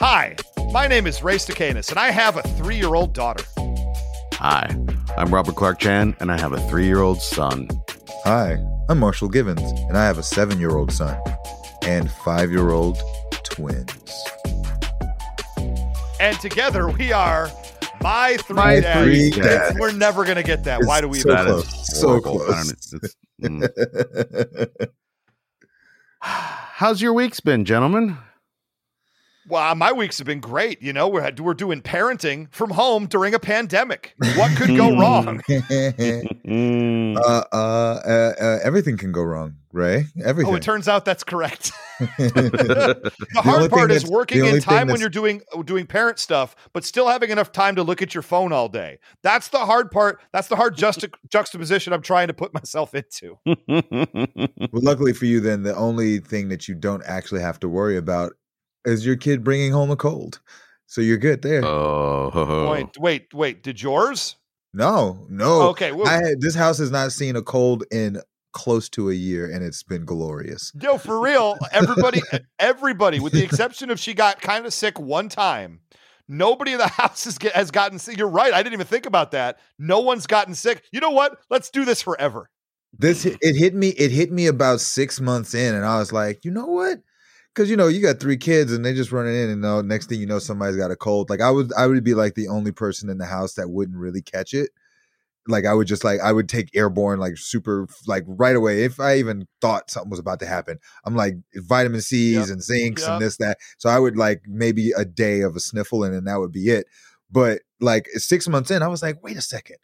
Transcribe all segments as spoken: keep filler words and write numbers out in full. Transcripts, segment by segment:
Hi, my name is Ray Stacanus, and I have a three-year-old daughter. Hi, I'm Robert Clark Chan, and I have a three-year-old son. Hi, I'm Marshall Givens, and I have a seven-year-old son and five-year-old twins. And together we are My Three, my dads. three dads. We're never going to get that. It's Why do we? So close. So close. Mm. How's your week's been, gentlemen? Well, my weeks have been great. You know, we're, we're doing parenting from home during a pandemic. What could go wrong? uh, uh, uh, uh, everything can go wrong, Ray. Everything. Oh, it turns out that's correct. The, the hard part is working in time when you're doing doing parent stuff, but still having enough time to look at your phone all day. That's the hard part. That's the hard juxta- juxtaposition I'm trying to put myself into. Well, luckily for you, then, the only thing that you don't actually have to worry about is your kid bringing home a cold. So you're good there. Oh, ho, ho. Wait, wait, wait. Did yours? No, no. Oh, okay. Well, I had, this house has not seen a cold in close to a year, and it's been glorious. Yo, for real. Everybody, everybody, with the exception of she got kind of sick one time. Nobody in the house has, get, has gotten sick. You're right. I didn't even think about that. No one's gotten sick. You know what? Let's do this forever. This it hit me. It hit me about six months in, and I was like, you know what? Because, you know, you got three kids and they just running in and uh, next thing you know, somebody's got a cold. Like I would I would be like the only person in the house that wouldn't really catch it. Like I would just like I would take airborne like super like right away. If I even thought something was about to happen, I'm like vitamin C's yep. and zincs yep. and this, that. So I would like maybe a day of a sniffle and then that would be it. But like six months in, I was like, wait a second.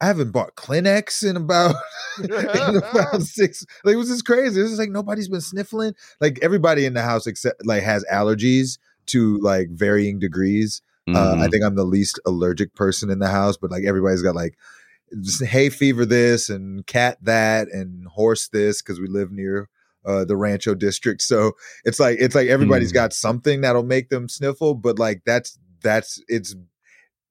I haven't bought Kleenex in about, in about six. Like, it was just crazy. It was just like nobody's been sniffling. Like everybody in the house except like has allergies to like varying degrees. Mm. Uh, I think I'm the least allergic person in the house, but like everybody's got like hay fever this and cat that and horse this because we live near uh, the Rancho District. So it's like it's like everybody's mm. got something that'll make them sniffle, but like that's that's it's.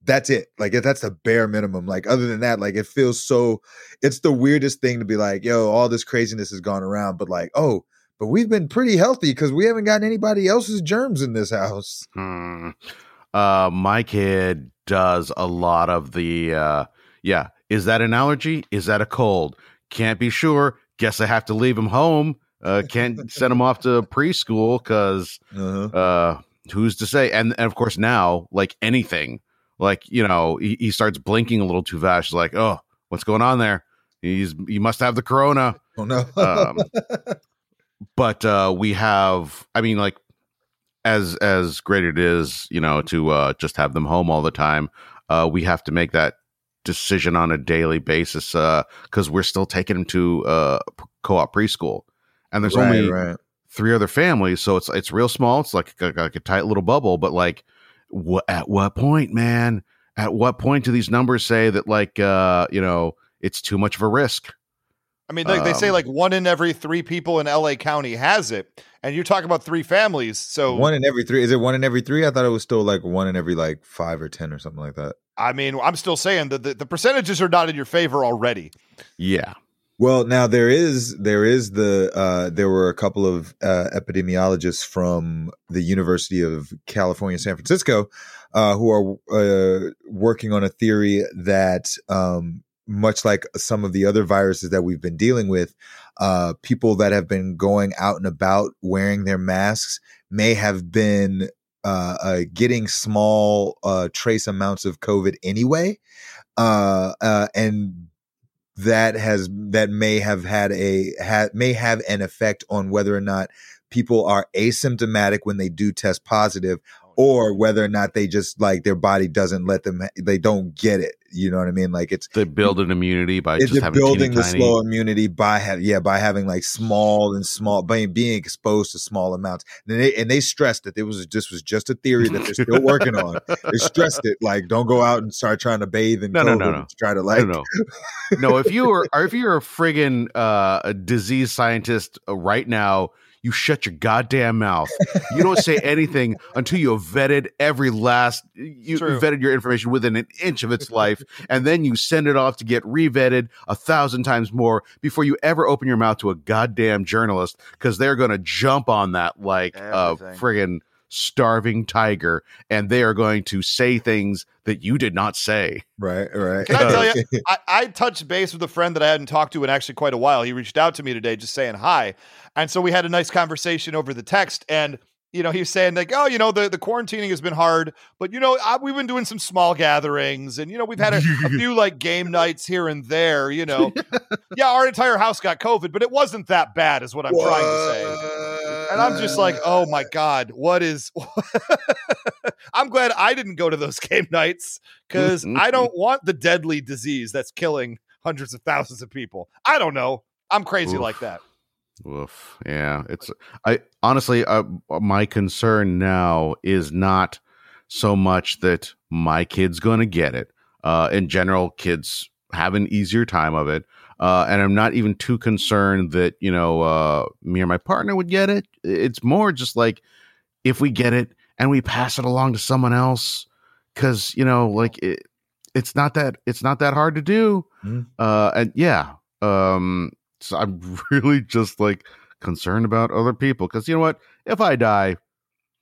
That's it. Like, that's the bare minimum. Like, other than that, like, it feels so, it's the weirdest thing to be like, yo, all this craziness has gone around, but like, oh, but we've been pretty healthy because we haven't gotten anybody else's germs in this house. Hmm. Uh, my kid does a lot of the, uh, yeah. Is that an allergy? Is that a cold? Can't be sure. Guess I have to leave him home. Uh, can't send him off to preschool because uh-huh. uh, who's to say? And, and of course now, like anything, like, you know, he, he starts blinking a little too fast. He's like, oh, what's going on there? He's he must have the corona. Oh, no. um, but uh, we have, I mean, like, as as great it is, you know, to uh, just have them home all the time, uh, we have to make that decision on a daily basis because uh, we're still taking them to uh, co-op preschool. And there's right, only right. three other families. So it's it's real small. It's like, like, like a tight little bubble. But like, What, at what point, man? At what point do these numbers say that, like, uh, you know, it's too much of a risk? I mean, like um, they say, like one in every three people in L A County has it, and you're talking about three families. So one in every three is it one in every three? I thought it was still like one in every like five or ten or something like that. I mean, I'm still saying that the, the percentages are not in your favor already. Yeah. Well, now there is there is the uh, there were a couple of uh, epidemiologists from the University of California, San Francisco, uh, who are uh, working on a theory that um, much like some of the other viruses that we've been dealing with, uh, people that have been going out and about wearing their masks may have been uh, uh, getting small uh, trace amounts of COVID anyway, uh, uh, and. That has that may have had a ha, may have an effect on whether or not people are asymptomatic when they do test positive, or whether or not they just like their body doesn't let them. They don't get it. You know what I mean? Like it's they build an immunity by just having building teeny, the tiny. slow immunity by having yeah by having like small and small by being exposed to small amounts. And they and they stressed that it was this was just a theory that they're still working on. They stressed it like don't go out and start trying to bathe and no no no, no. try to like no, no. no if you are if you're a friggin' uh, a disease scientist right now. You shut your goddamn mouth. You don't say anything until you have vetted every last, you True. vetted your information within an inch of its life. And then you send it off to get re-vetted a thousand times more before you ever open your mouth to a goddamn journalist. Cause they're going to jump on that like a uh, friggin' starving tiger, and they are going to say things that you did not say. Right, right. Can I tell you, I, I touched base with a friend that I hadn't talked to in actually quite a while. He reached out to me today just saying hi. And so we had a nice conversation over the text, and you know, he was saying like, oh, you know, the, the quarantining has been hard, but, you know, I, we've been doing some small gatherings and, you know, we've had a, a few like game nights here and there, you know. Yeah, our entire house got COVID, but it wasn't that bad is what I'm what? trying to say. And I'm just like, oh, my God, what is I'm glad I didn't go to those game nights because I don't want the deadly disease that's killing hundreds of thousands of people. I don't know. I'm crazy Oof. like that. Oof. Yeah, it's I honestly uh, my concern now is not so much that my kid's going to get it. Uh, in general, kids have an easier time of it. Uh, and I'm not even too concerned that, you know, uh, me or my partner would get it. It's more just like if we get it and we pass it along to someone else, because, you know, like it, it's not that it's not that hard to do. Mm. Uh, and yeah. Um, So I'm really just like concerned about other people because you know what? If I die,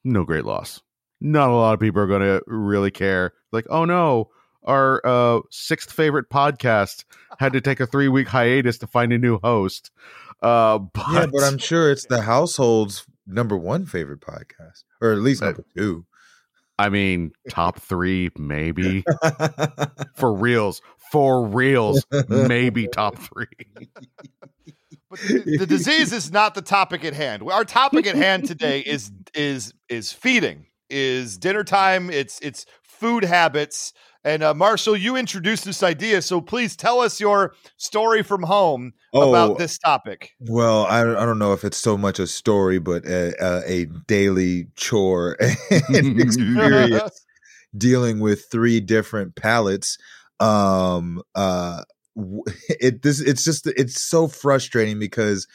no great loss. Not a lot of people are going to really care. Like, oh no, our uh, sixth favorite podcast had to take a three week hiatus to find a new host. Uh, but, yeah, but I'm sure it's the household's number one favorite podcast, or at least number I, two. I mean, top three, maybe. For reals. For reals, maybe top three. But the, the disease is not the topic at hand. Our topic at hand today is is is feeding, is dinner time, it's it's food habits. And uh, Marshall, you introduced this idea, so please tell us your story from home oh, about this topic. Well, I, I don't know if it's so much a story, but a, a, a daily chore and experience dealing with three different palates. Um, uh, it, this, it's just, it's so frustrating because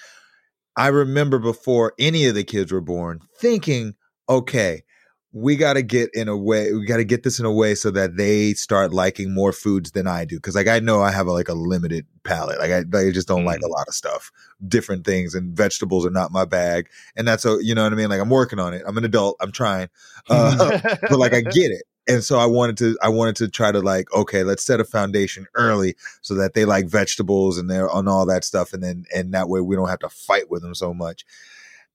I remember before any of the kids were born thinking, okay, we got to get in a way, we got to get this in a way so that they start liking more foods than I do. Cause like, I know I have a, like a limited palate. Like I, I just don't mm. like a lot of stuff, different things, and vegetables are not my bag. And that's, a, you know what I mean? Like I'm working on it. I'm an adult. I'm trying, uh, but like I get it. And so I wanted to, I wanted to try to like, okay, let's set a foundation early so that they like vegetables and they're on all that stuff. And then, and that way we don't have to fight with them so much.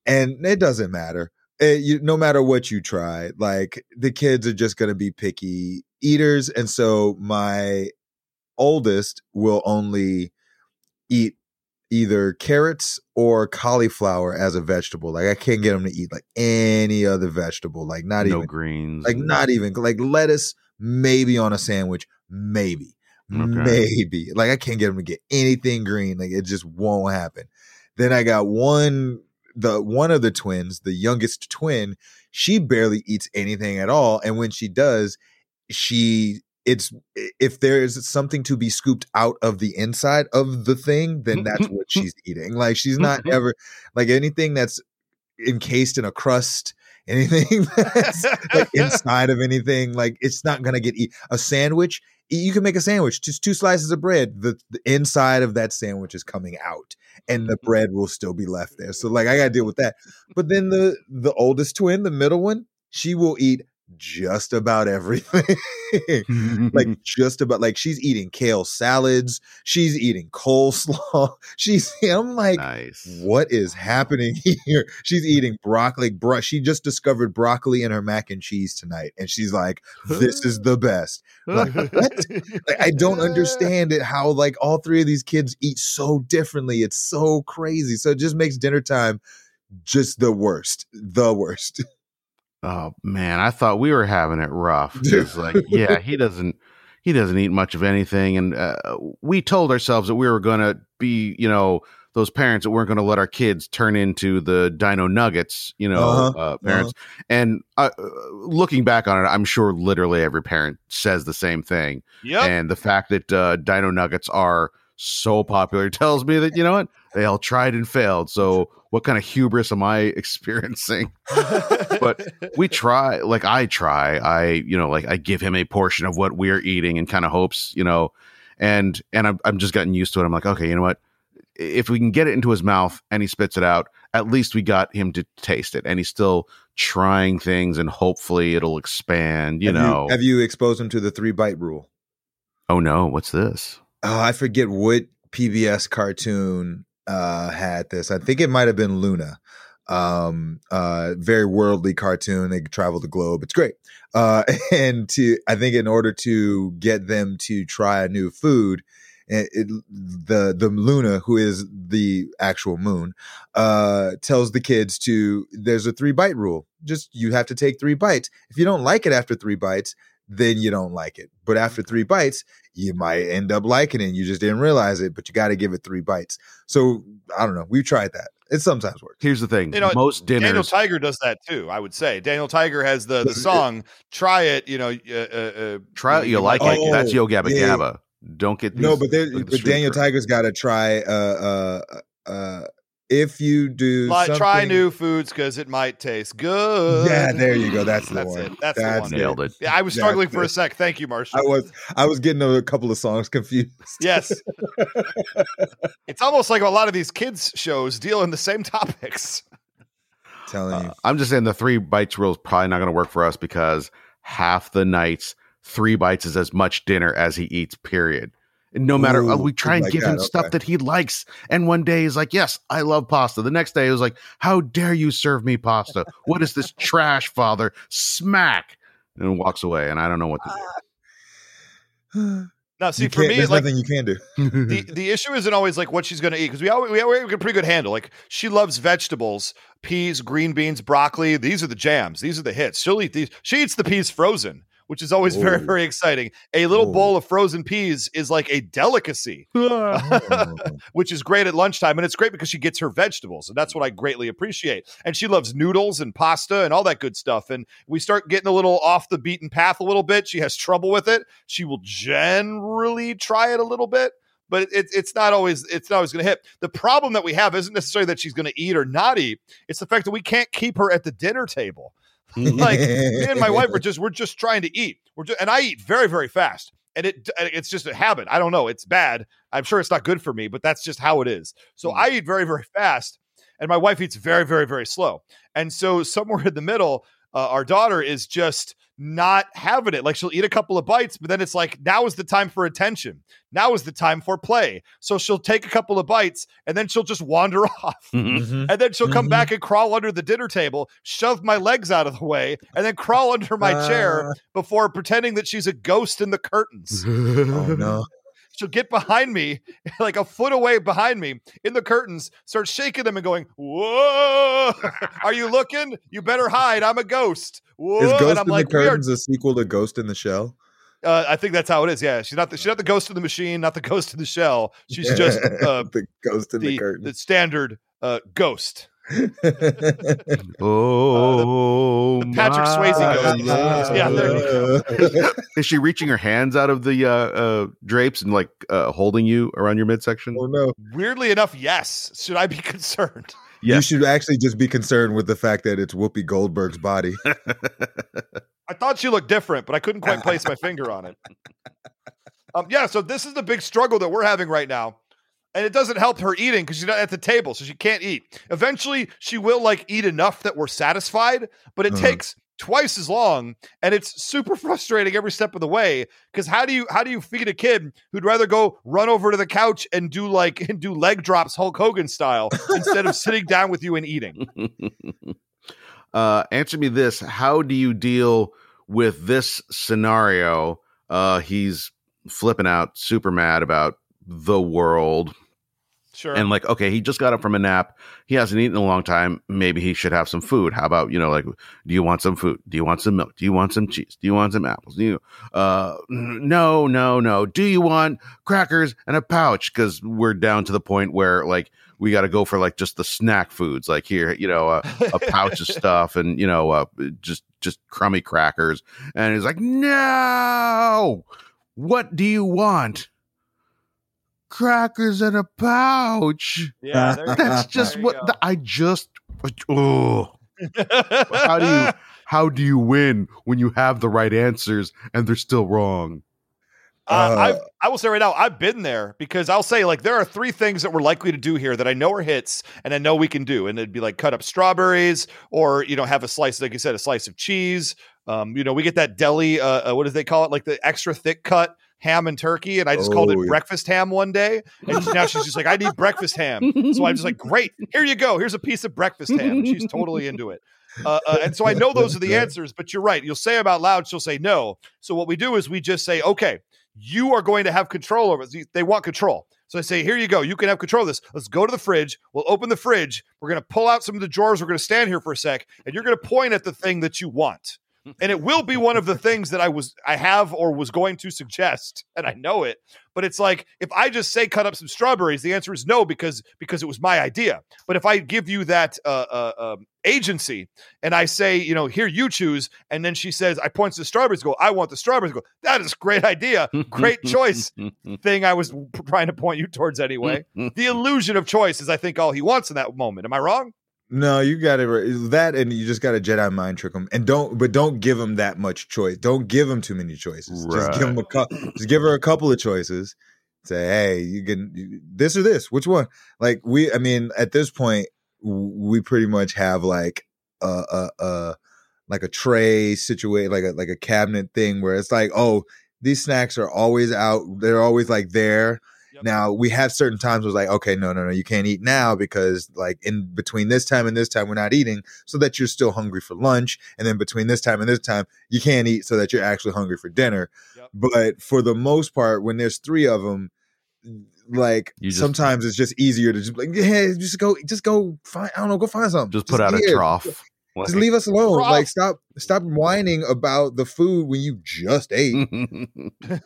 And it doesn't matter. It, you, no matter what you try, like the kids are just going to be picky eaters. And so my oldest will only eat either carrots or cauliflower as a vegetable. Like I can't get them to eat like any other vegetable, like not no even greens, like not even like lettuce, maybe on a sandwich, maybe, okay. maybe like I can't get them to get anything green. Like it just won't happen. Then I got one, the one of the twins, the youngest twin, she barely eats anything at all. And when she does, she It's if there is something to be scooped out of the inside of the thing, then that's what she's eating. Like she's not ever like anything that's encased in a crust, anything that's like inside of anything. Like it's not going to get eat. A sandwich. You can make a sandwich, just two slices of bread. The, the inside of that sandwich is coming out and the bread will still be left there. So like I got to deal with that. But then the the oldest twin, the middle one, she will eat just about everything. Like just about like she's eating kale salads, she's eating coleslaw, she's I'm like nice. What is happening here? She's eating broccoli bro- she just discovered broccoli in her mac and cheese tonight and she's like, this is the best. Like, what? Like, I don't understand it how like all three of these kids eat so differently. It's so crazy. So it just makes dinner time just the worst the worst. Oh man, I thought we were having it rough. It's like, yeah, he doesn't, he doesn't eat much of anything, and uh, we told ourselves that we were going to be, you know, those parents that weren't going to let our kids turn into the Dino Nuggets, you know, uh-huh. uh, parents. Uh-huh. And uh, looking back on it, I'm sure literally every parent says the same thing. Yeah, and the fact that uh, Dino Nuggets are so popular tells me that, you know what, they all tried and failed. So what kind of hubris am I experiencing? But we try, like I try, I, you know, like I give him a portion of what we're eating and kind of hopes, you know, and, and I'm, I'm just gotten used to it. I'm like, okay, you know what? if we can get it into his mouth and he spits it out, at least we got him to taste it. And he's still trying things, and hopefully it'll expand, you have know. You, have you exposed him to the three bite rule? Oh, no. What's this? Oh, I forget what P B S cartoon uh, had this. I think it might have been Luna. Um, uh, very worldly cartoon. They travel the globe. It's great. Uh, and to, I think in order to get them to try a new food, it, it, the, the Luna, who is the actual moon, uh, tells the kids to, there's a three bite rule. Just, you have to take three bites. If you don't like it after three bites, then you don't like it. But after three bites, you might end up liking it. You just didn't realize it, but you got to give it three bites. So I don't know. We've tried that. It sometimes works. Here's the thing. You know, most dinners. Daniel Tiger does that too, I would say. Daniel Tiger has the, the song, try it, you know. Uh, uh, try it, you like oh, it. That's Yo Gabba yeah. Gabba. Don't get these. No, but, there, the but Daniel crap. Tiger's got to try, uh, uh, uh, if you do like, something. Try new foods because it might taste good. Yeah, there you go. That's the That's one. It. That's, That's the one. Nailed it. Yeah, I was That's struggling it. for a sec. Thank you, Marshall. I was I was getting a couple of songs confused. Yes. It's almost like a lot of these kids shows deal in the same topics. I'm telling you. Uh, I'm just saying the three bites rule is probably not going to work for us because half the nights, three bites is as much dinner as he eats, period. No matter, Ooh, we try and like give that. him okay. stuff that he likes. And one day he's like, yes, I love pasta. The next day he was like, how dare you serve me pasta? What is this trash, father? Smack. And walks away. And I don't know what to do. Now, see, for me, there's like, nothing you can do. the, the issue isn't always like what she's going to eat. Because we always, we always have a pretty good handle. Like, she loves vegetables, peas, green beans, broccoli. These are the jams. These are the hits. She'll eat these. She eats the peas frozen, which is always Ooh. very, very exciting. A little Ooh. bowl of frozen peas is like a delicacy, which is great at lunchtime. And it's great because she gets her vegetables. And that's what I greatly appreciate. And she loves noodles and pasta and all that good stuff. And we start getting a little off the beaten path a little bit. She has trouble with it. She will generally try it a little bit, but it, it's not always it's not always going to hit. The problem that we have isn't necessarily that she's going to eat or not eat. It's the fact that we can't keep her at the dinner table. Like, me and my wife are just, we're just trying to eat. We're just, and I eat very, very fast. And it it's just a habit. I don't know. It's bad. I'm sure it's not good for me, but that's just how it is. So I eat very, very fast. And my wife eats very, very, very slow. And so somewhere in the middle, uh, our daughter is just not having it. Like, she'll eat a couple of bites, but then it's like, now is the time for attention. Now is the time for play. So she'll take a couple of bites and then she'll just wander off. Mm-hmm. And then she'll come mm-hmm. back and crawl under the dinner table, shove my legs out of the way, and then crawl under my uh... chair before pretending that she's a ghost in the curtains. Oh, no. She'll get behind me, like a foot away behind me in the curtains, start shaking them and going, whoa, are you looking? You better hide. I'm a ghost. Whoa. Is Ghost and I'm in like, the Curtains are- a sequel to Ghost in the Shell? Uh, I think that's how it is. Yeah, she's not the she's not the ghost in the machine, not the ghost in the shell. She's yeah, just uh, the ghost in the, the curtain. The standard uh, ghost. oh, uh, the, the Patrick Swayze goes. Yeah, there you go. Is she reaching her hands out of the uh, uh, drapes and like uh, holding you around your midsection? Oh no! Weirdly enough, yes. Should I be concerned? Yes. You should actually just be concerned with the fact that it's Whoopi Goldberg's body. I thought she looked different, but I couldn't quite place my finger on it. Um, yeah, so this is the big struggle that we're having right now. And it doesn't help her eating because she's not at the table, so she can't eat. Eventually, she will like eat enough that we're satisfied, but it uh-huh. takes twice as long, and it's super frustrating every step of the way. Because how do you how do you feed a kid who'd rather go run over to the couch and do like and do leg drops Hulk Hogan style instead of sitting down with you and eating? Uh, answer me this: how do you deal with this scenario? Uh, he's flipping out, super mad about the world. Sure. And like, okay, he just got up from a nap. He hasn't eaten in a long time. Maybe he should have some food. How about, you know, like, do you want some food? Do you want some milk? Do you want some cheese? Do you want some apples? Do you, uh, no, no, no. Do you want crackers and a pouch? Because we're down to the point where like we got to go for like just the snack foods. Like here, you know, uh, a pouch of stuff and, you know, uh, just just crummy crackers. And he's like, no. What do you want? Crackers in a pouch. Yeah, that's just what the, I just. Oh, how do you how do you win when you have the right answers and they're still wrong? Uh, uh, I I will say right now, I've been there, because I'll say, like, there are three things that we're likely to do here that I know are hits and I know we can do. And it'd be like cut up strawberries, or, you know, have a slice, like you said, a slice of cheese. Um, you know, we get that deli, uh, uh, what do they call it? Like the extra thick cut ham and turkey. And I just oh, called it yeah. breakfast ham one day. And now she's just like, I need breakfast ham. So I'm just like, great, here you go. Here's a piece of breakfast ham. And she's totally into it. Uh, uh, and so I know those are the answers, but you're right. You'll say them out loud. She'll say no. So what we do is we just say, okay, you are going to have control over it. They want control. So I say, here you go. You can have control of this. Let's go to the fridge. We'll open the fridge. We're going to pull out some of the drawers. We're going to stand here for a sec, and you're going to point at the thing that you want. And it will be one of the things that I was, I have, or was going to suggest, and I know it. But it's like, if I just say cut up some strawberries, the answer is no, because because it was my idea. But if I give you that uh, uh, um, agency, and I say, you know, here, you choose, and then she says, I point to the strawberries, go, I want the strawberries, go, that is a great idea, great choice. Thing I was trying to point you towards anyway. The illusion of choice is, I think, all he wants in that moment. Am I wrong? No, you got it right. That, and you just got to Jedi mind trick them, and don't, but don't give them that much choice. Don't give them too many choices. Right. Just give them a couple. Just give her a couple of choices. Say, hey, you can you, this or this. Which one? Like we, I mean, at this point, we pretty much have like a, a, a like a tray situation, like a like a cabinet thing where it's like, oh, these snacks are always out. They're always like there. Now, we have certain times where it's like, okay, no, no, no, you can't eat now, because like in between this time and this time, we're not eating so that you're still hungry for lunch. And then between this time and this time, you can't eat so that you're actually hungry for dinner. Yep. But for the most part, when there's three of them, like just, sometimes it's just easier to just like, hey, just go, just go find, I don't know, go find something. Just, just put out here. A trough. Like, just leave us alone. Rough. Like, stop, stop whining about the food when you just ate.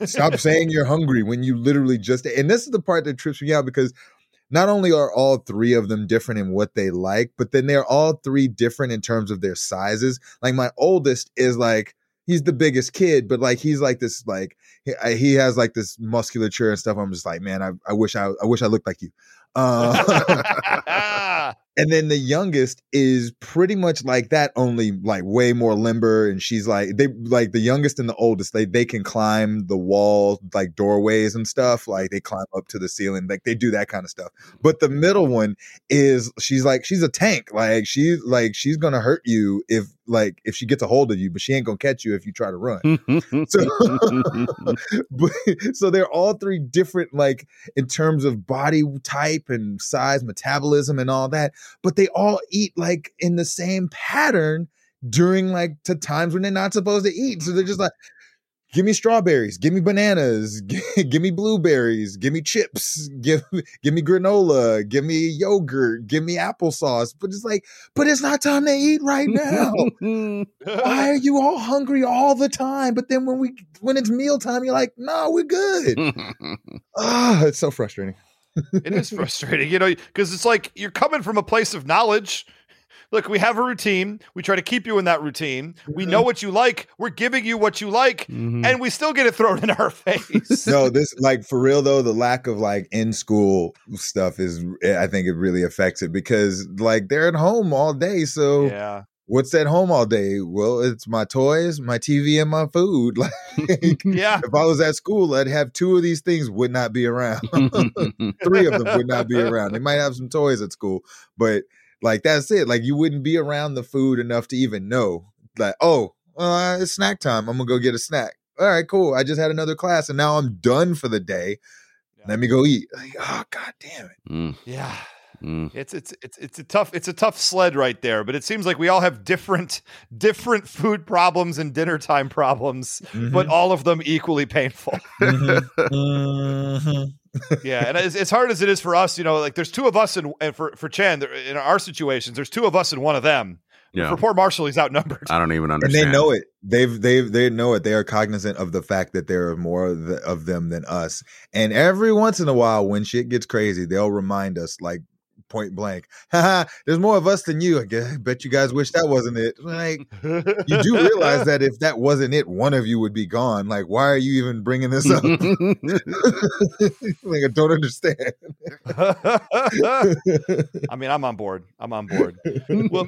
Stop saying you're hungry when you literally just ate. And this is the part that trips me out, because not only are all three of them different in what they like, but then they're all three different in terms of their sizes. Like, my oldest is like, he's the biggest kid, but like, he's like this, like he, he has like this musculature and stuff. I'm just like, man, I, I wish I, I wish I looked like you. Uh, and then the youngest is pretty much like that, only like way more limber. And she's like, they like the youngest and the oldest, they they can climb the wall, like doorways and stuff. Like they climb up to the ceiling, like they do that kind of stuff. But the middle one is, she's like, she's a tank. Like she's like, she's gonna hurt you if like if she gets a hold of you, but she ain't gonna catch you if you try to run. So, but, so they're all three different, like in terms of body type and size, metabolism and all that, but they all eat like in the same pattern during like to times when they're not supposed to eat. So they're just like, give me strawberries, give me bananas, g- give me blueberries, give me chips, give give me granola, give me yogurt, give me applesauce. But it's like, but it's not time to eat right now. Why are you all hungry all the time? But then when we when it's mealtime, you're like, no, we're good. Ah, oh, it's so frustrating. It is frustrating, you know, because it's like you're coming from a place of knowledge. Look, we have a routine. We try to keep you in that routine. We know what you like. We're giving you what you like, mm-hmm. and we still get it thrown in our face. No, this, like, for real, though, the lack of, like, in-school stuff is, I think it really affects it, because, like, they're at home all day, so... yeah. What's at home all day? Well, it's my toys, my T V, and my food. Like, yeah. If I was at school, I'd have two of these things would not be around. Three of them would not be around. They might have some toys at school, but like that's it. Like you wouldn't be around the food enough to even know. Like, oh, uh, it's snack time. I'm gonna go get a snack. All right, cool. I just had another class, and now I'm done for the day. Yeah. Let me go eat. Like, oh, God damn it. Mm. Yeah. Mm. It's it's it's it's a tough it's a tough sled right there, but it seems like we all have different different food problems and dinner time problems, mm-hmm. but all of them equally painful. Mm-hmm. Mm-hmm. Yeah, and as, as hard as it is for us, you know, like there's two of us in, and for for Chan there, in our situations, there's two of us and one of them. Yeah. For poor Marshall, he's outnumbered. I don't even understand. And they know it. They've they've they know it. They are cognizant of the fact that there are more of, the, of them than us. And every once in a while, when shit gets crazy, they'll remind us like. Point blank. Haha, there's more of us than you. I guess, I bet you guys wish that wasn't it. Like, you do realize that if that wasn't it, one of you would be gone. Like, why are you even bringing this up? Like, I don't understand. I mean, I'm on board. I'm on board. Well,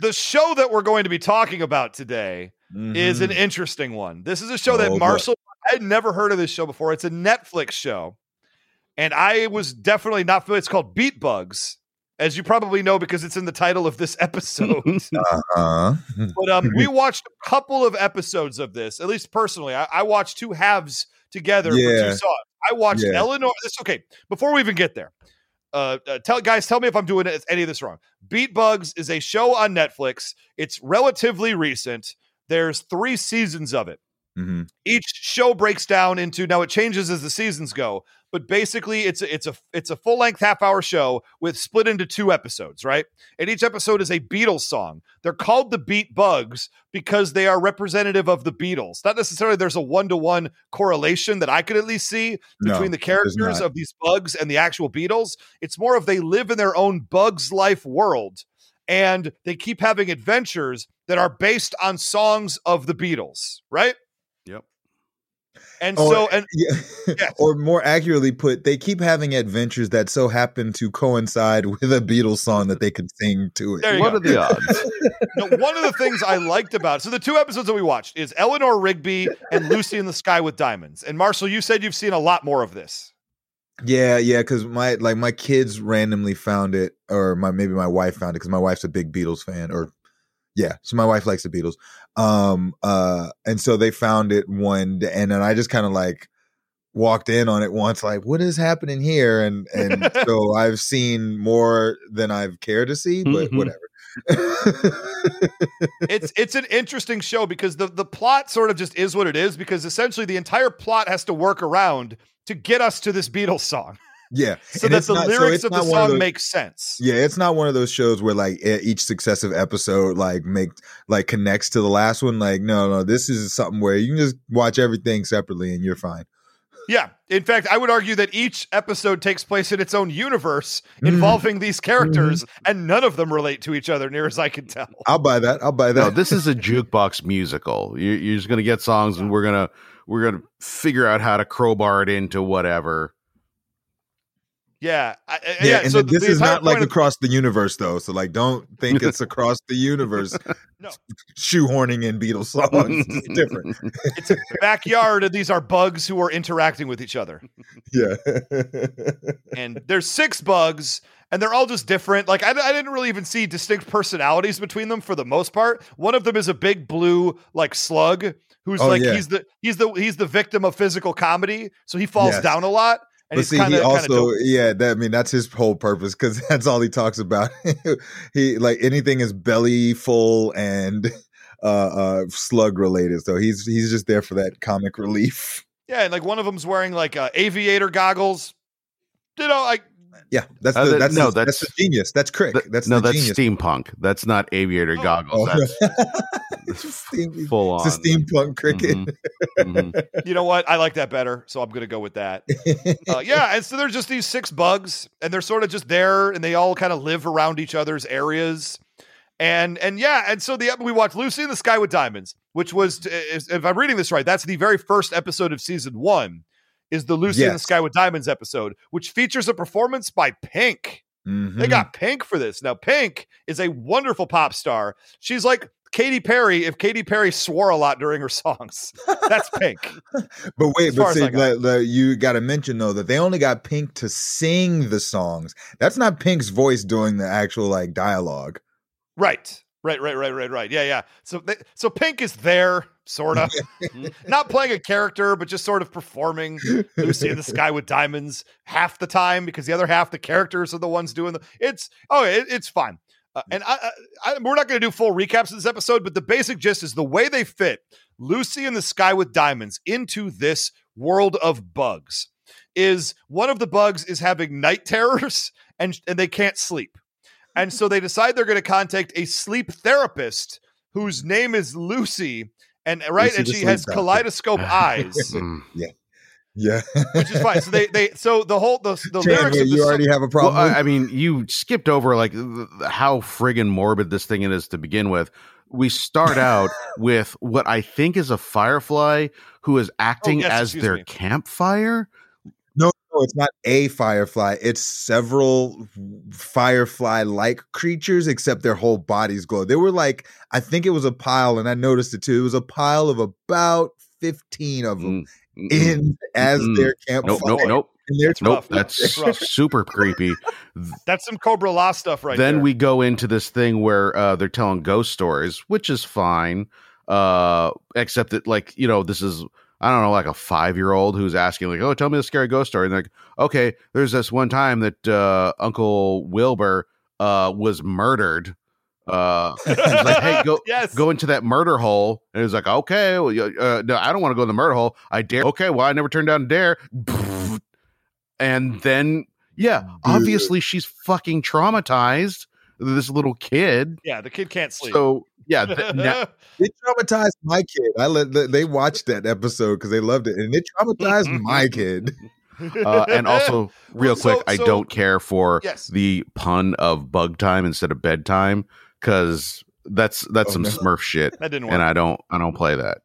The show that we're going to be talking about today mm-hmm. is an interesting one. This is a show that oh, Marshall, I had never heard of this show before. It's a Netflix show. And I was definitely not familiar. It's called Beat Bugs, as you probably know, because it's in the title of this episode. uh-huh. But um, we watched a couple of episodes of this, at least personally. I, I watched two halves together. Yeah. For two songs. I watched yeah. Eleanor. This, okay, before we even get there. Uh, uh, tell guys, tell me if I'm doing any of this wrong. Beat Bugs is a show on Netflix. It's relatively recent. There's three seasons of it. Mm-hmm. Each show breaks down into, now it changes as the seasons go, but basically it's a, it's a it's a full length half hour show with split into two episodes, right? And each episode is a Beatles song. They're called the Beat Bugs because they are representative of the Beatles. Not necessarily there's a one to one correlation that I could at least see between no, the characters of these bugs and the actual Beatles. It's more of they live in their own Bugs Life world and they keep having adventures that are based on songs of the Beatles, right? Yep. And or, so, and yeah. yes. Or more accurately put, they keep having adventures that so happen to coincide with a Beatles song that they could sing to it. What go. are the odds? No, one of the things I liked about it, so the two episodes that we watched is Eleanor Rigby and Lucy in the Sky with Diamonds. And Marshall, you said you've seen a lot more of this. Yeah, yeah, because my like my kids randomly found it, or my maybe my wife found it because my wife's a big Beatles fan, or. Yeah, so my wife likes the Beatles. Um, uh, and so they found it one day, and then I just kind of like walked in on it once, like, what is happening here? And and so I've seen more than I've cared to see, but mm-hmm. whatever. it's it's an interesting show because the, the plot sort of just is what it is, because essentially the entire plot has to work around to get us to this Beatles song. Yeah. So and that the not, lyrics so of the song of those, make sense. Yeah. It's not one of those shows where like each successive episode like make like connects to the last one. Like, no, no, this is something where you can just watch everything separately and you're fine. Yeah. In fact, I would argue that each episode takes place in its own universe involving mm. these characters mm. and none of them relate to each other near as I can tell. I'll buy that. I'll buy that. No, this is a jukebox musical. You're, you're just going to get songs and we're going to, we're going to figure out how to crowbar it into whatever. Yeah, I, yeah, yeah. And so this the is not like of- across the universe, though. So, like, don't think it's across the universe. No, shoehorning in Beatles songs is different. It's a backyard, and these are bugs who are interacting with each other. Yeah, and there's six bugs, and they're all just different. Like, I, I didn't really even see distinct personalities between them for the most part. One of them is a big blue like slug who's oh, like yeah. he's the he's the he's the victim of physical comedy, so he falls yes. down a lot. And but see, kinda, he also, yeah, that, I mean, that's his whole purpose because that's all he talks about. He like anything is belly full and uh, uh, slug related. So he's he's just there for that comic relief. Yeah, and like one of them's wearing like uh, aviator goggles. You know, like yeah, that's uh, the, that's no, his, that's, that's the genius. That's Crick. That, that's no, the that's genius. Steampunk. That's not aviator oh. goggles. That's, it's full it's on. A steampunk cricket. Mm-hmm. Mm-hmm. You know what? I like that better, so I'm going to go with that. Uh, yeah, and so there's just these six bugs, and they're sort of just there, and they all kind of live around each other's areas, and and yeah, and so the we watched Lucy in the Sky with Diamonds, which was, if I'm reading this right, that's the very first episode of season one, is the Lucy yes. in the Sky with Diamonds episode, which features a performance by Pink. Mm-hmm. They got Pink for this. Now, Pink is a wonderful pop star. She's like Katy Perry, if Katy Perry swore a lot during her songs, that's Pink. But wait, but see, like, like, you got to mention, though, that they only got Pink to sing the songs. That's not Pink's voice doing the actual, like, dialogue. Right, right, right, right, right, right. Yeah, yeah. So they, so Pink is there, sort of. Not playing a character, but just sort of performing Lucy in the Sky with Diamonds half the time, because the other half, the characters are the ones doing the... It's, oh, it, it's fine. Uh, and I, I, I, we're not going to do full recaps of this episode, but the basic gist is the way they fit Lucy in the Sky with Diamonds into this world of bugs. is one of the bugs is having night terrors and and they can't sleep. And so they decide they're going to contact a sleep therapist whose name is Lucy. And right. Lucy and she has doctor. Kaleidoscope eyes. Yeah. Yeah. Which is fine. So they, they, so the whole, the, the Chandler, lyrics. Of the you already have a problem. Well, I, I mean, you skipped over like how friggin' morbid this thing is to begin with. We start out with what I think is a firefly who is acting oh, yes, as their me. campfire. No, no, it's not a firefly. It's several firefly-like creatures, except their whole bodies glow. They were like, I think it was a pile, and I noticed it too. It was a pile of about fifteen of them. Mm. in as mm. their campfire. Nope, nope, nope. That's, nope. That's super creepy. That's some Cobra La stuff right then there. Then we go into this thing where uh, they're telling ghost stories, which is fine, uh, except that, like, you know, this is, I don't know, like a five-year-old who's asking, like, oh, tell me a scary ghost story. And they're like, okay, there's this one time that uh, Uncle Wilbur uh, was murdered. Uh, he's like, hey, go, yes. go into that murder hole, and he's like, okay, well, uh, no, I don't want to go in the murder hole. I dare. Okay, well, I never turned down a dare. And then, yeah, Dude. obviously she's fucking traumatized. This little kid. Yeah, the kid can't sleep. So yeah, th- now- it traumatized my kid. I let they watched that episode because they loved it, and it traumatized my kid. Uh, and also, real so, quick, so, I don't care for yes. the pun of bug time instead of bedtime. Because that's that's oh, some no. Smurf shit. That didn't work. And I don't I don't play that.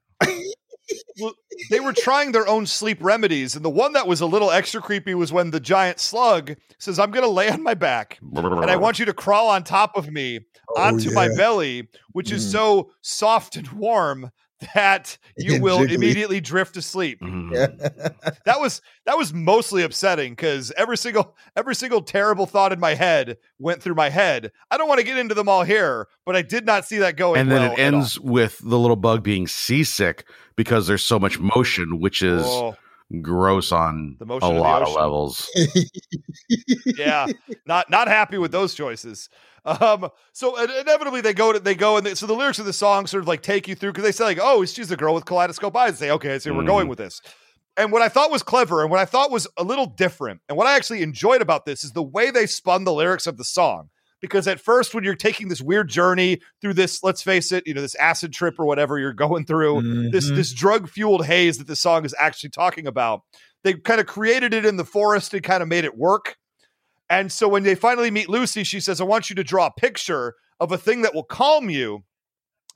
Well, they were trying their own sleep remedies, and the one that was a little extra creepy was when the giant slug says, I'm gonna lay on my back and I want you to crawl on top of me oh, onto yeah. my belly, which mm. is so soft and warm that you and will jiggly. immediately drift to sleep. Mm. Yeah. That was that was mostly upsetting because every single every single terrible thought in my head went through my head. I don't want to get into them all here, but I did not see that going. And then well it ends with the little bug being seasick because there's so much motion, which is oh. gross on the motion a of lot the ocean. Of levels. Yeah, not not happy with those choices. Um, so inevitably they go to, they go and they, so the lyrics of the song sort of like take you through. Cause they say like, oh, she's the girl with kaleidoscope eyes. They say, okay, so mm. we're going with this. And what I thought was clever and what I thought was a little different. And what I actually enjoyed about this is the way they spun the lyrics of the song, because at first when you're taking this weird journey through this, let's face it, you know, this acid trip or whatever you're going through, mm-hmm. this, this drug fueled haze that the song is actually talking about, they kind of created it in the forest and kind of made it work. And so when they finally meet Lucy, she says, I want you to draw a picture of a thing that will calm you.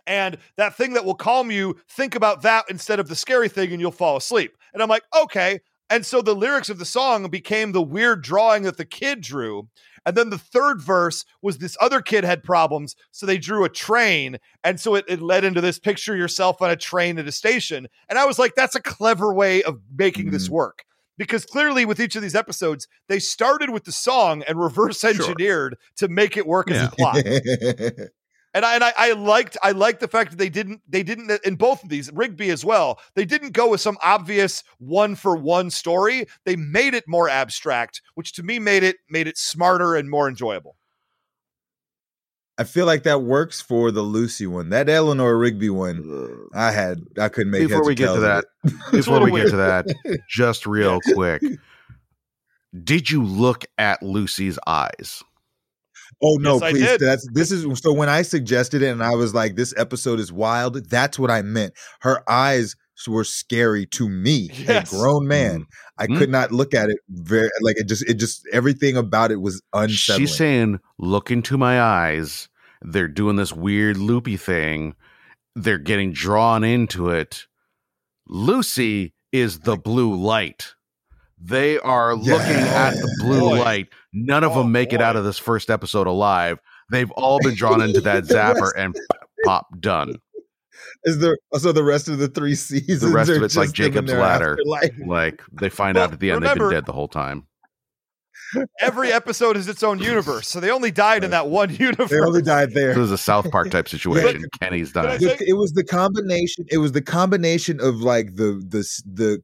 And that thing that will calm you, think about that instead of the scary thing and you'll fall asleep. And I'm like, okay. And so the lyrics of the song became the weird drawing that the kid drew. And then the third verse was this other kid had problems. So they drew a train. And so it, it led into this picture yourself on a train at a station. And I was like, that's a clever way of making mm. this work. Because clearly with each of these episodes, they started with the song and reverse engineered sure. to make it work yeah. as a plot. And I and I, I liked I liked the fact that they didn't they didn't in both of these, Rigby as well, they didn't go with some obvious one for one story. They made it more abstract, which to me made it made it smarter and more enjoyable. I feel like that works for the Lucy one. That Eleanor Rigby one, I had, I couldn't make before we get to that. Before we get to that, just real quick, did you look at Lucy's eyes? Oh no, yes, please. That's this is so. When I suggested it, and I was like, "This episode is wild." That's what I meant. Her eyes were scary to me, yes. a grown man. Mm. I mm. could not look at it very like it just it just everything about it was unsettling. She's saying, look into my eyes. They're doing this weird loopy thing. They're getting drawn into it. Lucy is the blue light. They are yeah. looking at the blue boy. light. None of oh, them make boy. it out of this first episode alive. They've all been drawn into that zapper and pop done. Is there so the rest of the three seasons? The rest of it's like Jacob's Ladder. Like they find well, out at the end remember, they've been dead the whole time. Every episode is its own universe, so they only died in that one universe. They only died there. So it was a South Park type situation. But, Kenny's dying. It was the combination. It was the combination of like the the the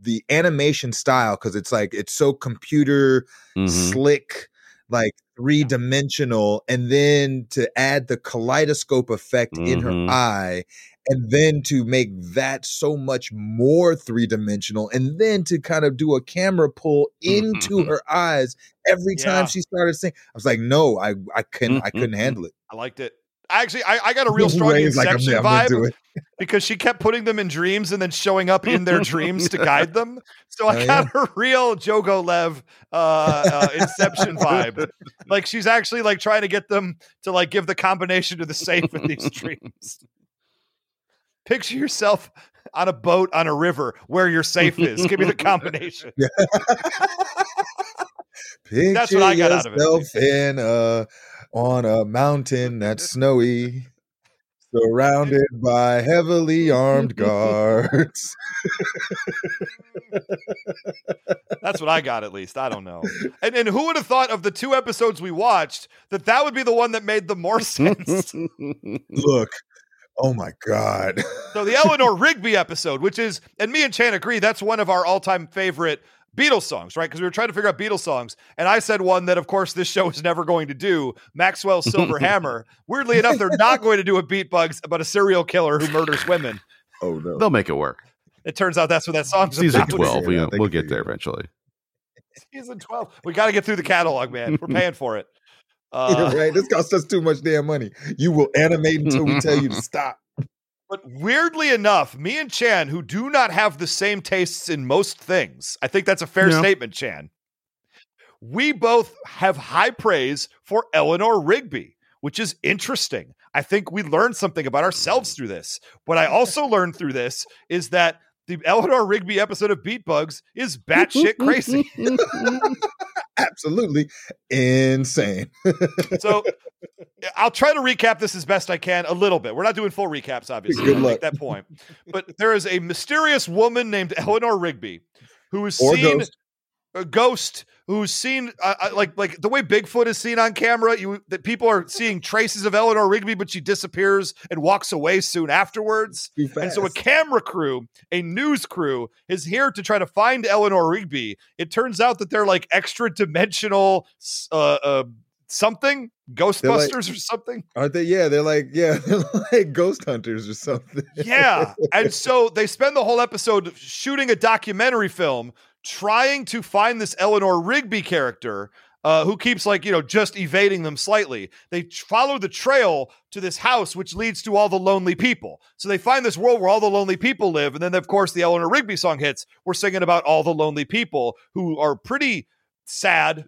the animation style because it's like it's so computer mm-hmm. slick. Like three dimensional, and then to add the kaleidoscope effect mm-hmm. in her eye, And then to make that so much more three-dimensional, and then to kind of do a camera pull into mm-hmm. her eyes every yeah. time she started singing. I was like, no, I I couldn't mm-hmm. I couldn't handle it. I liked it. Actually, I, I got a real strong Ray Inception like, vibe because she kept putting them in dreams and then showing up in their dreams to guide them. So I oh, got yeah. a real Jogo Lev uh, uh, Inception vibe. Like she's actually like trying to get them to like give the combination to the safe in these dreams. Picture yourself on a boat on a river where your safe is. Give me the combination. Yeah. Picture that's what I got out of it. In a, on a mountain that's snowy, surrounded by heavily armed guards. That's what I got, at least. I don't know. And and who would have thought of the two episodes we watched that that would be the one that made the more sense? Look. Oh my God. So the Eleanor Rigby episode, which is, and me and Chan agree, that's one of our all-time favorite Beatles songs, right? Because we were trying to figure out Beatles songs. And I said one that, of course, this show is never going to do, Maxwell's Silver Hammer. Weirdly enough, they're not going to do a Beat Bugs about a serial killer who murders women. Oh, no. They'll make it work. It turns out that's what that song's Season about. twelve. We, we'll get there eventually. Season twelve. We got to get through the catalog, man. We're paying for it. Uh, yeah, right. This costs us too much damn money. You will animate until we tell you to stop. But weirdly enough, me and Chan, who do not have the same tastes in most things, I think that's a fair no. statement, Chan. We both have high praise for Eleanor Rigby, which is interesting. I think we learned something about ourselves through this. What I also learned through this is that the Eleanor Rigby episode of Beat Bugs is batshit crazy. Absolutely insane. So I'll try to recap this as best I can a little bit. We're not doing full recaps, obviously. Good luck. Make that point. But there is a mysterious woman named Eleanor Rigby who is or seen ghost. a ghost who's seen uh, like like the way Bigfoot is seen on camera. You that people are seeing traces of Eleanor Rigby, but she disappears and walks away soon afterwards. And so a camera crew, a news crew, is here to try to find Eleanor Rigby. It turns out that they're like extra dimensional uh, uh, something, Ghostbusters like, or something. Aren't they? Yeah, they're like yeah, they're like ghost hunters or something. Yeah, and so they spend the whole episode shooting a documentary film, trying to find this Eleanor Rigby character uh, who keeps like, you know, just evading them slightly. They t- follow the trail to this house, which leads to all the lonely people. So they find this world where all the lonely people live. And then, of course, the Eleanor Rigby song hits. We're singing about all the lonely people who are pretty sad.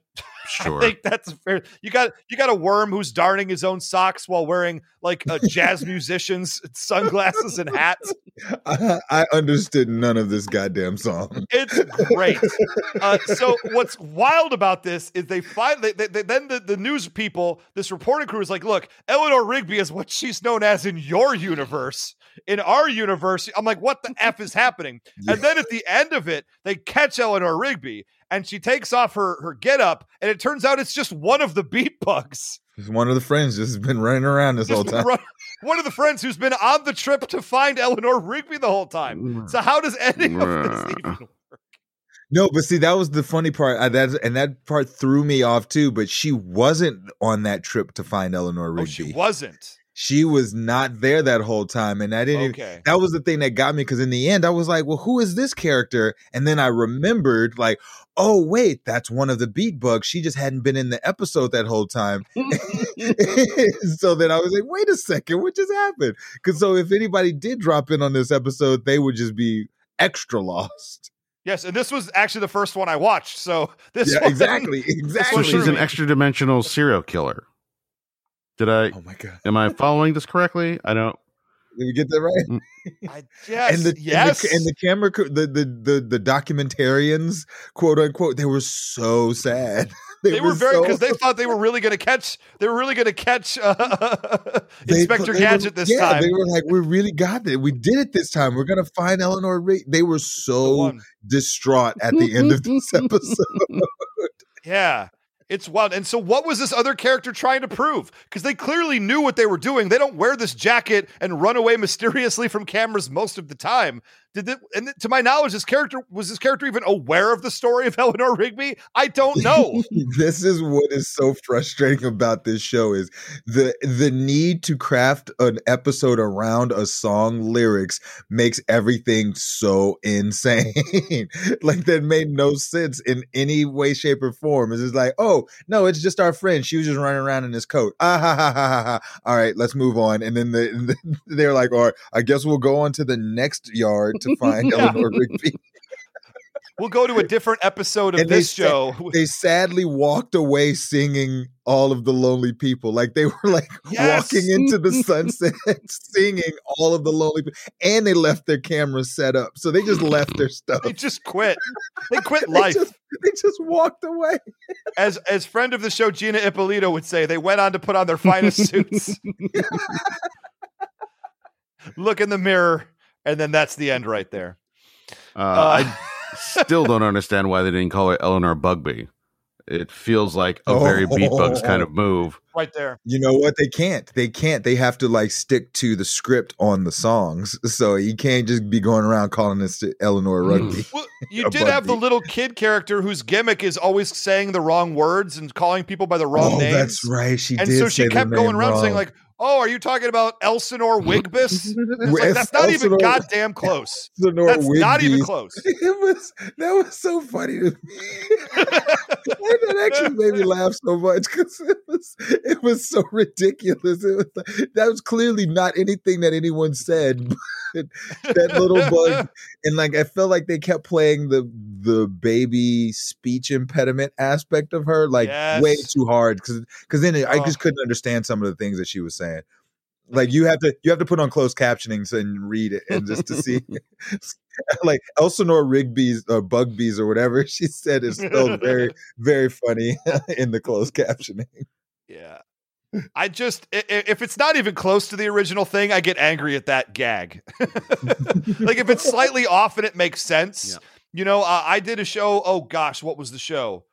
Sure. I think that's fair. You got you got a worm who's darning his own socks while wearing like a jazz musician's sunglasses and hats. I, I understood none of this goddamn song. It's great. Uh, so what's wild about this is they find they, they, they then the, the news people, this reporting crew is like, look, Eleanor Rigby is what she's known as in your universe. In our universe, I'm like, what the F is happening? Yeah. And then at the end of it, they catch Eleanor Rigby and she takes off her her get up. And it turns out it's just one of the Beat Bugs. It's one of the friends that's been running around this just whole time. Run, one of the friends who's been on the trip to find Eleanor Rigby the whole time. So how does any of this even work? No, but see, that was the funny part. I, that, and that part threw me off too. But she wasn't on that trip to find Eleanor Rigby. Oh, she wasn't. She was not there that whole time. And I didn't, okay. that was the thing that got me. Cause in the end I was like, well, who is this character? And then I remembered like, oh wait, that's one of the Beat Bugs. She just hadn't been in the episode that whole time. So then I was like, wait a second, what just happened? Cause so if anybody did drop in on this episode, they would just be extra lost. Yes, and this was actually the first one I watched. So this yeah, one, exactly, exactly. So she's an extra dimensional serial killer. Did I? Oh my God! Am I following this correctly? I don't. Did we get that right? I guess. And the, yes. And the, and the camera, the, the the the documentarians, quote unquote, they were so sad. They, they were, were very because so... they thought they were really going to catch. They were really going to catch uh, they, Inspector they Gadget were, this yeah, time. They were like, "We really got it. We did it this time. We're going to find Eleanor Rigby." They were so the distraught at the end of this episode. Yeah. It's wild. And so what was this other character trying to prove? Because they clearly knew what they were doing. They don't wear this jacket and run away mysteriously from cameras most of the time. Did they, and to my knowledge, this character was this character even aware of the story of Eleanor Rigby? I don't know. This is what is so frustrating about this show is the the need to craft an episode around a song lyrics makes everything so insane. Like that made no sense in any way, shape, or form. It's just like, oh no, it's just our friend. She was just running around in this coat. Ah ha ha ha ha. ha. All right, let's move on. And then the, the, they're like, all right, I guess we'll go on to the next yard to find yeah. Eleanor Rigby. We'll go to a different episode of and this they, show. They sadly walked away singing All of the Lonely People. Like they were like yes. walking into the sunset singing All of the Lonely People. And they left their cameras set up. So they just left their stuff. They just quit. They quit life. They just, they just walked away. As as friend of the show, Gina Ippolito would say, they went on to put on their finest suits. Look in the mirror. And then that's the end right there. Uh, uh, I still don't understand why they didn't call her Eleanor Bugby. It feels like a oh, very Beat Bugs kind of move. Right there. You know what? They can't. They can't. They have to like stick to the script on the songs. So you can't just be going around calling this Eleanor Rigby. Well, you did Bugby. Have the little kid character whose gimmick is always saying the wrong words and calling people by the wrong oh, names. That's right. She and did. And so she say kept going around wrong. Saying like, oh, are you talking about Elsinore Wigbis? Like, that's not Elsinore, even goddamn close. Elsinore that's Wigby. Not even close. It was that was so funny to me. That actually made me laugh so much because it was it was so ridiculous. It was like, that was clearly not anything that anyone said. But that little bug, and like I felt like they kept playing the the baby speech impediment aspect of her like yes. way too hard because because then it, oh. I just couldn't understand some of the things that she was saying. Like you have to you have to put on closed captioning so and read it and just to see like Elsinore Rigby's or Bugby's or whatever she said is still very very funny in the closed captioning. Yeah. I just if it's not even close to the original thing, I get angry at that gag. Like if it's slightly off and it makes sense. Yeah. You know, uh, I did a show, oh gosh, what was the show?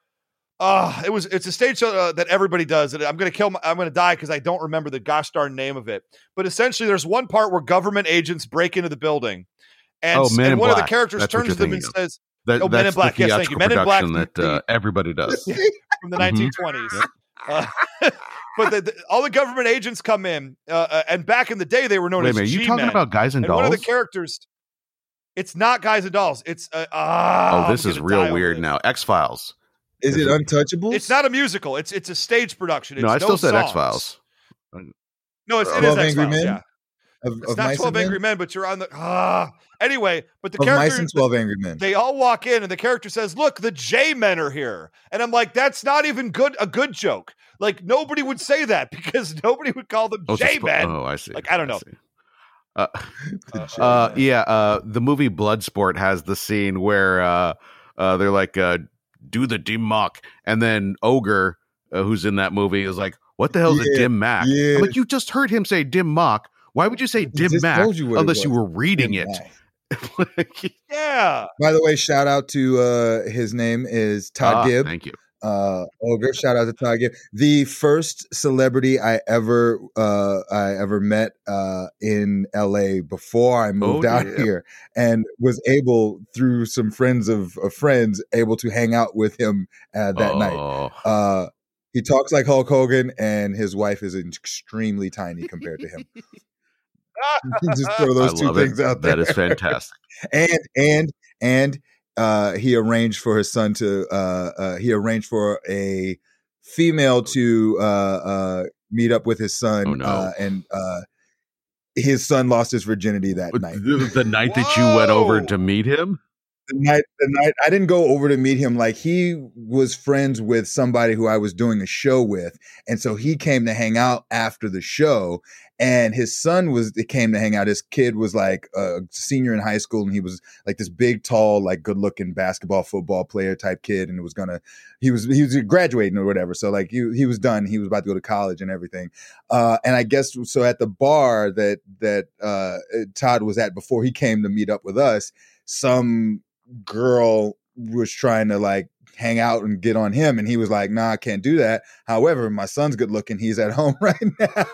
Uh, it was, it's a stage show uh, that everybody does. And I'm going to kill, my, I'm going to die because I don't remember the gosh darn name of it. But essentially, there's one part where government agents break into the building. And, oh, and one Black. Of the characters that's turns to them and of. Says, that, oh, Men in Black. Yes, thank you. Men in Black. That uh, everybody does. From the mm-hmm. nineteen twenties. Uh, but the, the, all the government agents come in. Uh, and back in the day, they were known Wait as G-Men. Wait a minute, you talking about Guys and, and Dolls? One of the characters... It's not Guys and Dolls. It's... Uh, oh, oh, this is real weird now. X-Files. Is it Untouchables? It's not a musical. It's it's a stage production. It's no, I still no said X Files. No, it's, it is X Files. Yeah. Of, it's of not twelve Angry Men, but you're on the ah. Anyway, but the characters, twelve Angry Men. They all walk in, and the character says, "Look, the J Men are here," and I'm like, "That's not even good. A good joke. Like nobody would say that because nobody would call them oh, J Men. Oh, I see. Like I don't know." I uh, uh, yeah, uh, the movie Bloodsport has the scene where uh, uh, they're like. Uh, do the dim mock, and then Ogre, uh, who's in that movie, is like, "What the hell is yeah, a dim mac?" Yeah. Like you just heard him say dim mock. Why would you say dim mac you unless was. You were reading dim it? Like, yeah. By the way, shout out to uh, his name is Todd ah, Gibb. Thank you, uh, Ogre. Shout out to Todd Gibb, the first celebrity I ever uh, I ever met uh, in L A before I moved oh, out yeah. here, and was able through some friends of, of friends able to hang out with him uh, that oh. night. Uh, he talks like Hulk Hogan, and his wife is extremely tiny compared to him. Just throw those I two things it. Out there. That is fantastic. and and and. Uh, he arranged for his son to. Uh, uh, he arranged for a female to uh, uh, meet up with his son, oh, no. uh, and uh, his son lost his virginity that night. The night Whoa. That you went over to meet him. The night, the night I didn't go over to meet him. Like he was friends with somebody who I was doing a show with, and so he came to hang out after the show. And his son was it came to hang out. His kid was like a senior in high school, and he was like this big, tall, like good-looking basketball, football player type kid. And it was gonna he was he was graduating or whatever. So like he he was done. He was about to go to college and everything. Uh, and I guess so at the bar that that uh, Todd was at before he came to meet up with us, some girl was trying to like hang out and get on him. And he was like, nah, I can't do that. However, my son's good looking. He's at home right now.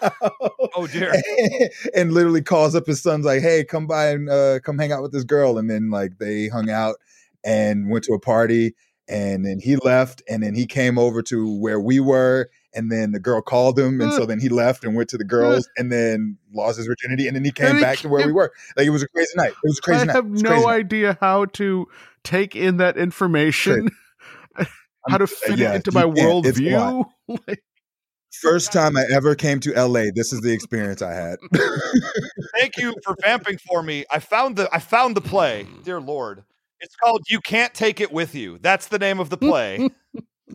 Oh, dear. and, and literally calls up his son's like, hey, come by and uh, come hang out with this girl. And then like they hung out and went to a party. And then he left, and then he came over to where we were, and then the girl called him, and so then he left and went to the girls, and then lost his virginity, and then he came and back he to where we were. Like, it was a crazy night. It was a crazy I night. I have no idea night. how to take in that information, how to fit yeah, it into my worldview. Like, first time I ever came to L A, this is the experience I had. Thank you for vamping for me. I found the I found the play, dear Lord. It's called You Can't Take It With You. That's the name of the play.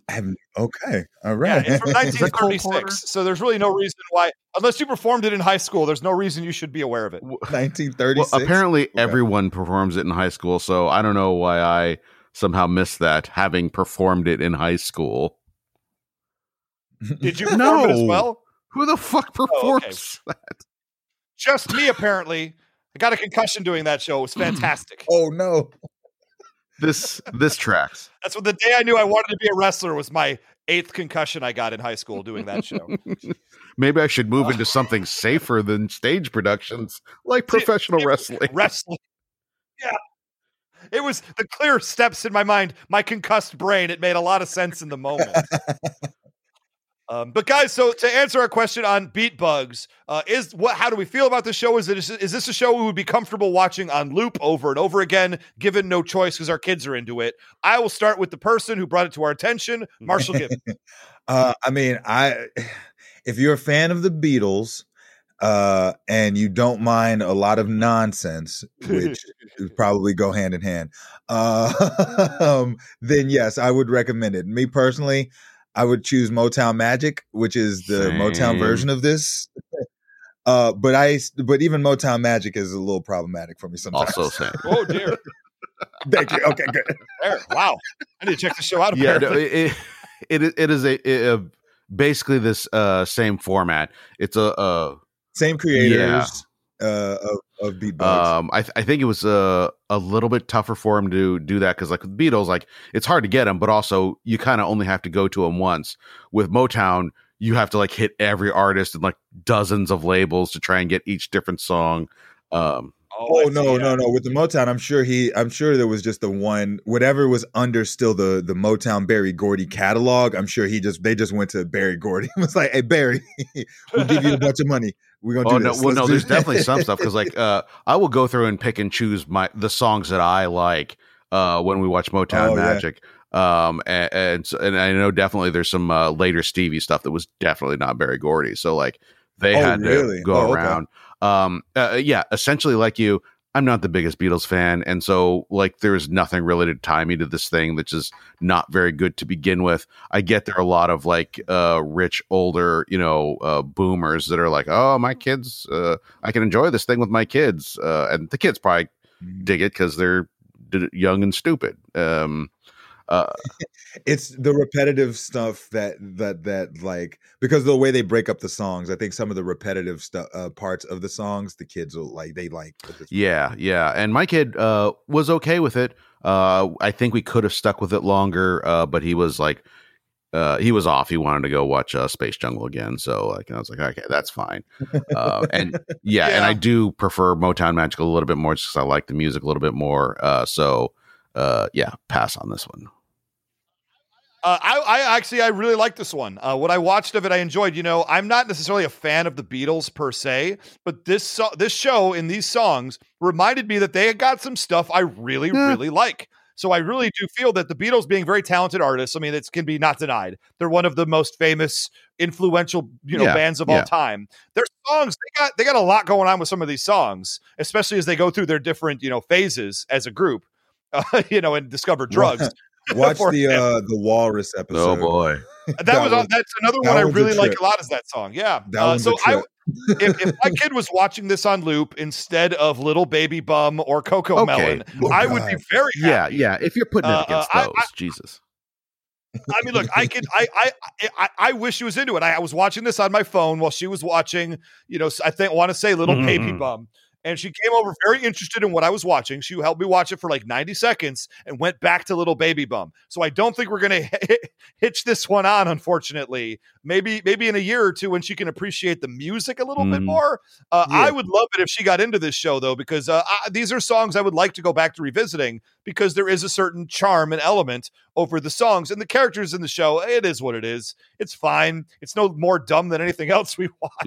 I'm, okay. All right. Yeah, it's from nineteen thirty-six. So there's really no reason why, unless you performed it in high school, there's no reason you should be aware of it. nineteen thirty-six? Well, apparently okay. Everyone performs it in high school, so I don't know why I somehow missed that, having performed it in high school. Did you perform no. it as well? Who the fuck performs oh, okay. that? Just me, apparently. I got a concussion doing that show. It was fantastic. Oh, no. This this tracks. That's what the day I knew I wanted to be a wrestler was my eighth concussion I got in high school doing that show. Maybe I should move uh, into something safer than stage productions, like professional it, it, wrestling. Wrestling. Yeah. It was the clear steps in my mind, my concussed brain. It made a lot of sense in the moment. Um, but guys, so to answer our question on Beat Bugs, uh, is what? How do we feel about this show? Is it is this a show we would be comfortable watching on loop over and over again, given no choice because our kids are into it? I will start with the person who brought it to our attention, Marshall Givens. uh, I mean, I if you're a fan of the Beatles uh, and you don't mind a lot of nonsense, which would probably go hand in hand, uh, um, then yes, I would recommend it. Me personally, I would choose Motown Magic, which is the Same. Motown version of this. Uh, but I, but even Motown Magic is a little problematic for me sometimes. Also, same. Oh dear. Thank you. Okay, good. There, wow, I need to check the show out. Yeah, no, it, it it is a, it, a basically this uh, same format. It's a, a same creators yeah. uh, of, of Beat Bugs. Um, I th- I think it was a a little bit tougher for him to do that because, like with Beatles, like it's hard to get them, but also you kind of only have to go to them once. With Motown, you have to like hit every artist and like dozens of labels to try and get each different song. Um, oh no, no, no! With the Motown, I'm sure he, I'm sure there was just the one, whatever was under still the the Motown Barry Gordy catalog. I'm sure he just they just went to Barry Gordy and was like, "Hey Barry, we'll give you a bunch of money. We're gonna oh, do no, this." Well, Let's no, there's definitely some stuff because like uh, I will go through and pick and choose my the songs that I like uh, when we watch Motown oh, Magic. Yeah. Um and, and and I know definitely there's some uh, later Stevie stuff that was definitely not Barry Gordy. So like they oh, had really? to go oh, around. Okay. Um uh, yeah, essentially like you, I'm not the biggest Beatles fan, and so like there is nothing really to tie me to this thing, which is not very good to begin with. I get there are a lot of like uh rich older you know uh, boomers that are like, oh my kids, uh, I can enjoy this thing with my kids, uh, and the kids probably dig it because they're young and stupid. Um, Uh, it's the repetitive stuff that that that like because of the way they break up the songs, I think some of the repetitive stuff uh, parts of the songs the kids will like they like. Yeah, part. yeah, and my kid uh, was okay with it. Uh, I think we could have stuck with it longer, uh, but he was like, uh, he was off. He wanted to go watch uh, Space Jungle again, so like I was like, okay, that's fine. Uh, and yeah, yeah, and I do prefer Motown Magic a little bit more just because I like the music a little bit more. Uh, so. Uh, yeah, pass on this one. Uh, I, I actually, I really like this one. Uh, what I watched of it, I enjoyed. You know, I'm not necessarily a fan of the Beatles per se, but this so- this show and these songs reminded me that they had got some stuff I really, yeah. really like. So I really do feel that the Beatles being very talented artists, I mean, it can be not denied. They're one of the most famous, influential, you know, yeah, bands of yeah. all time. Their songs, they got they got a lot going on with some of these songs, especially as they go through their different, you know, phases as a group. Uh, you know, and discover drugs. Watch the uh, the Walrus episode. Oh boy, that, that was, was that's another that one I really like a lot. Is that song? Yeah. That uh, so I, if, if my kid was watching this on loop instead of Little Baby Bum or Coco okay. Melon, oh, I God. would be very happy. yeah yeah. If you're putting it against uh, those, I, I, Jesus. I mean, look, I could, I, I, I, I wish she was into it. I, I was watching this on my phone while she was watching. You know, I think want to say Little mm. Baby Bum. And she came over very interested in what I was watching. She helped me watch it for like ninety seconds and went back to Little Baby Bum. So I don't think we're going to hitch this one on, unfortunately. Maybe maybe in a year or two when she can appreciate the music a little mm. bit more. Uh, yeah. I would love it if she got into this show, though, because uh, I, these are songs I would like to go back to revisiting because there is a certain charm and element over the songs. And the characters in the show, it is what it is. It's fine. It's no more dumb than anything else we watch,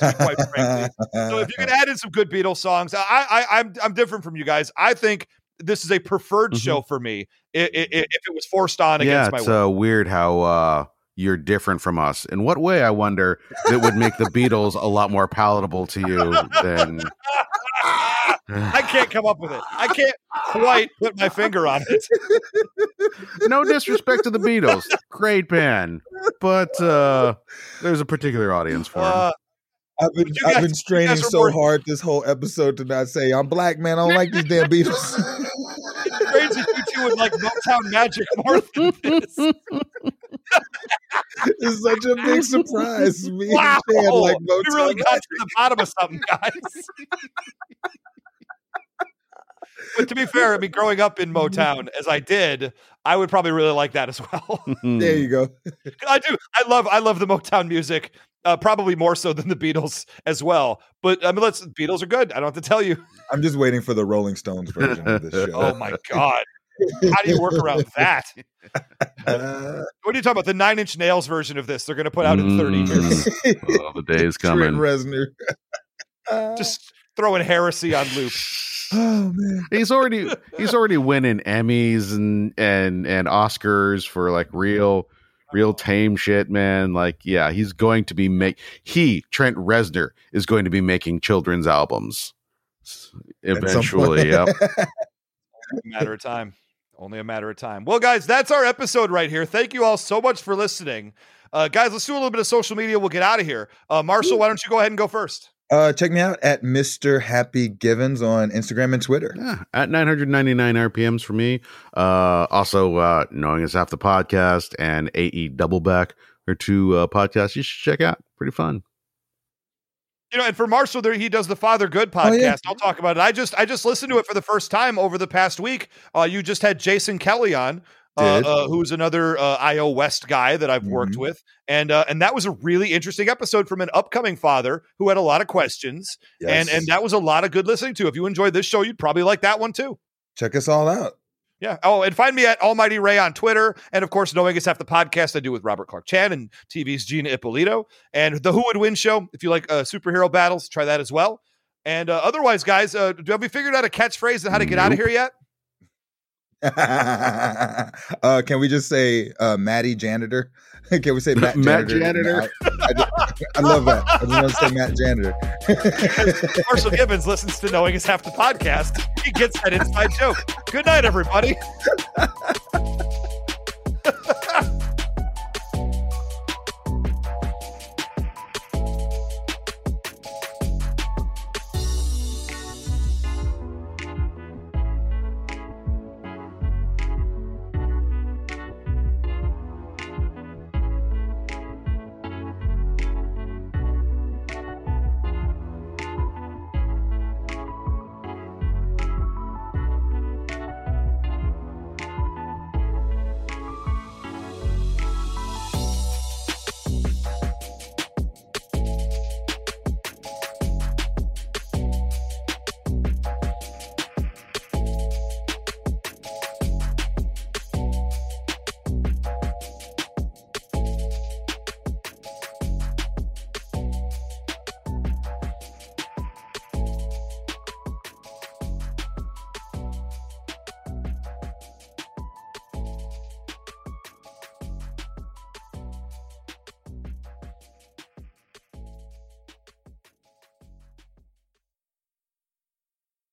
yeah. quite frankly. So if you can add in some good Beatles songs, I, I, I'm I'm different from you guys. I think this is a preferred mm-hmm. show for me if, if it was forced on yeah, against my will. Yeah, it's uh, weird how uh, you're different from us. In what way, I wonder, that would make the Beatles a lot more palatable to you than... I can't come up with it. I can't quite put my finger on it. No disrespect to the Beatles. Great band. But uh, there's a particular audience for them. Uh, I've been, I've been straining so more... hard this whole episode to not say, I'm black, man. I don't like these damn Beatles. It's crazy you two would like Motown Magic more than this. It's such a big surprise. Me wow. and Stan like Motown We really got Magic. To the bottom of something, guys. But to be fair, I mean, growing up in Motown, as I did, I would probably really like that as well. There you go. I do. I love. I love the Motown music, uh, probably more so than the Beatles as well. But I mean, let's. Beatles are good. I don't have to tell you. I'm just waiting for the Rolling Stones version of this show. Oh my god! How do you work around that? Uh, what are you talking about? The Nine Inch Nails version of this? They're going to put out in thirty years. Oh, the day is coming. Trent Reznor. Uh, just throwing heresy on loop. Oh man, he's already he's already winning Emmys and and and Oscars for like real real tame shit, man. Like, yeah, he's going to be make he Trent Reznor is going to be making children's albums eventually. Yep, only a matter of time. Only a matter of time. Well, guys, that's our episode right here. Thank you all so much for listening, uh, guys. Let's do a little bit of social media. We'll get out of here. Uh, Marshall, why don't you go ahead and go first? Uh, check me out at Mister Happy Givens on Instagram and Twitter. Yeah, at nine ninety-nine R P Ms for me. Uh, also, uh, Knowing Is Half the Podcast and A E Double Back are two uh, podcasts you should check out. Pretty fun. You know, and for Marshall, there he does the Father Good podcast. Oh, yeah. I'll talk about it. I just I just listened to it for the first time over the past week. Uh, you just had Jason Kelly on. Uh, uh, who's another uh, I O West guy that I've mm-hmm. worked with. And uh, and that was a really interesting episode from an upcoming father who had a lot of questions. Yes. And, and that was a lot of good listening to. If you enjoyed this show, you'd probably like that one too. Check us all out. Yeah. Oh, and find me at Almighty Ray on Twitter. And of course, Knowing Is Half the Podcast I do with Robert Clark Chan and T V's Gina Ippolito. And The Who Would Win Show, if you like uh, superhero battles, try that as well. And uh, otherwise, guys, uh, have we figured out a catchphrase and how to get nope. out of here yet? uh can we just say uh Matty Janitor? Can we say Matt Janitor? Matt Janitor. No, I, I, just, I love that. I just want to say Matt Janitor. Marshall Givens listens to Knowing Is Half the Podcast. He gets that inside joke. Good night, everybody.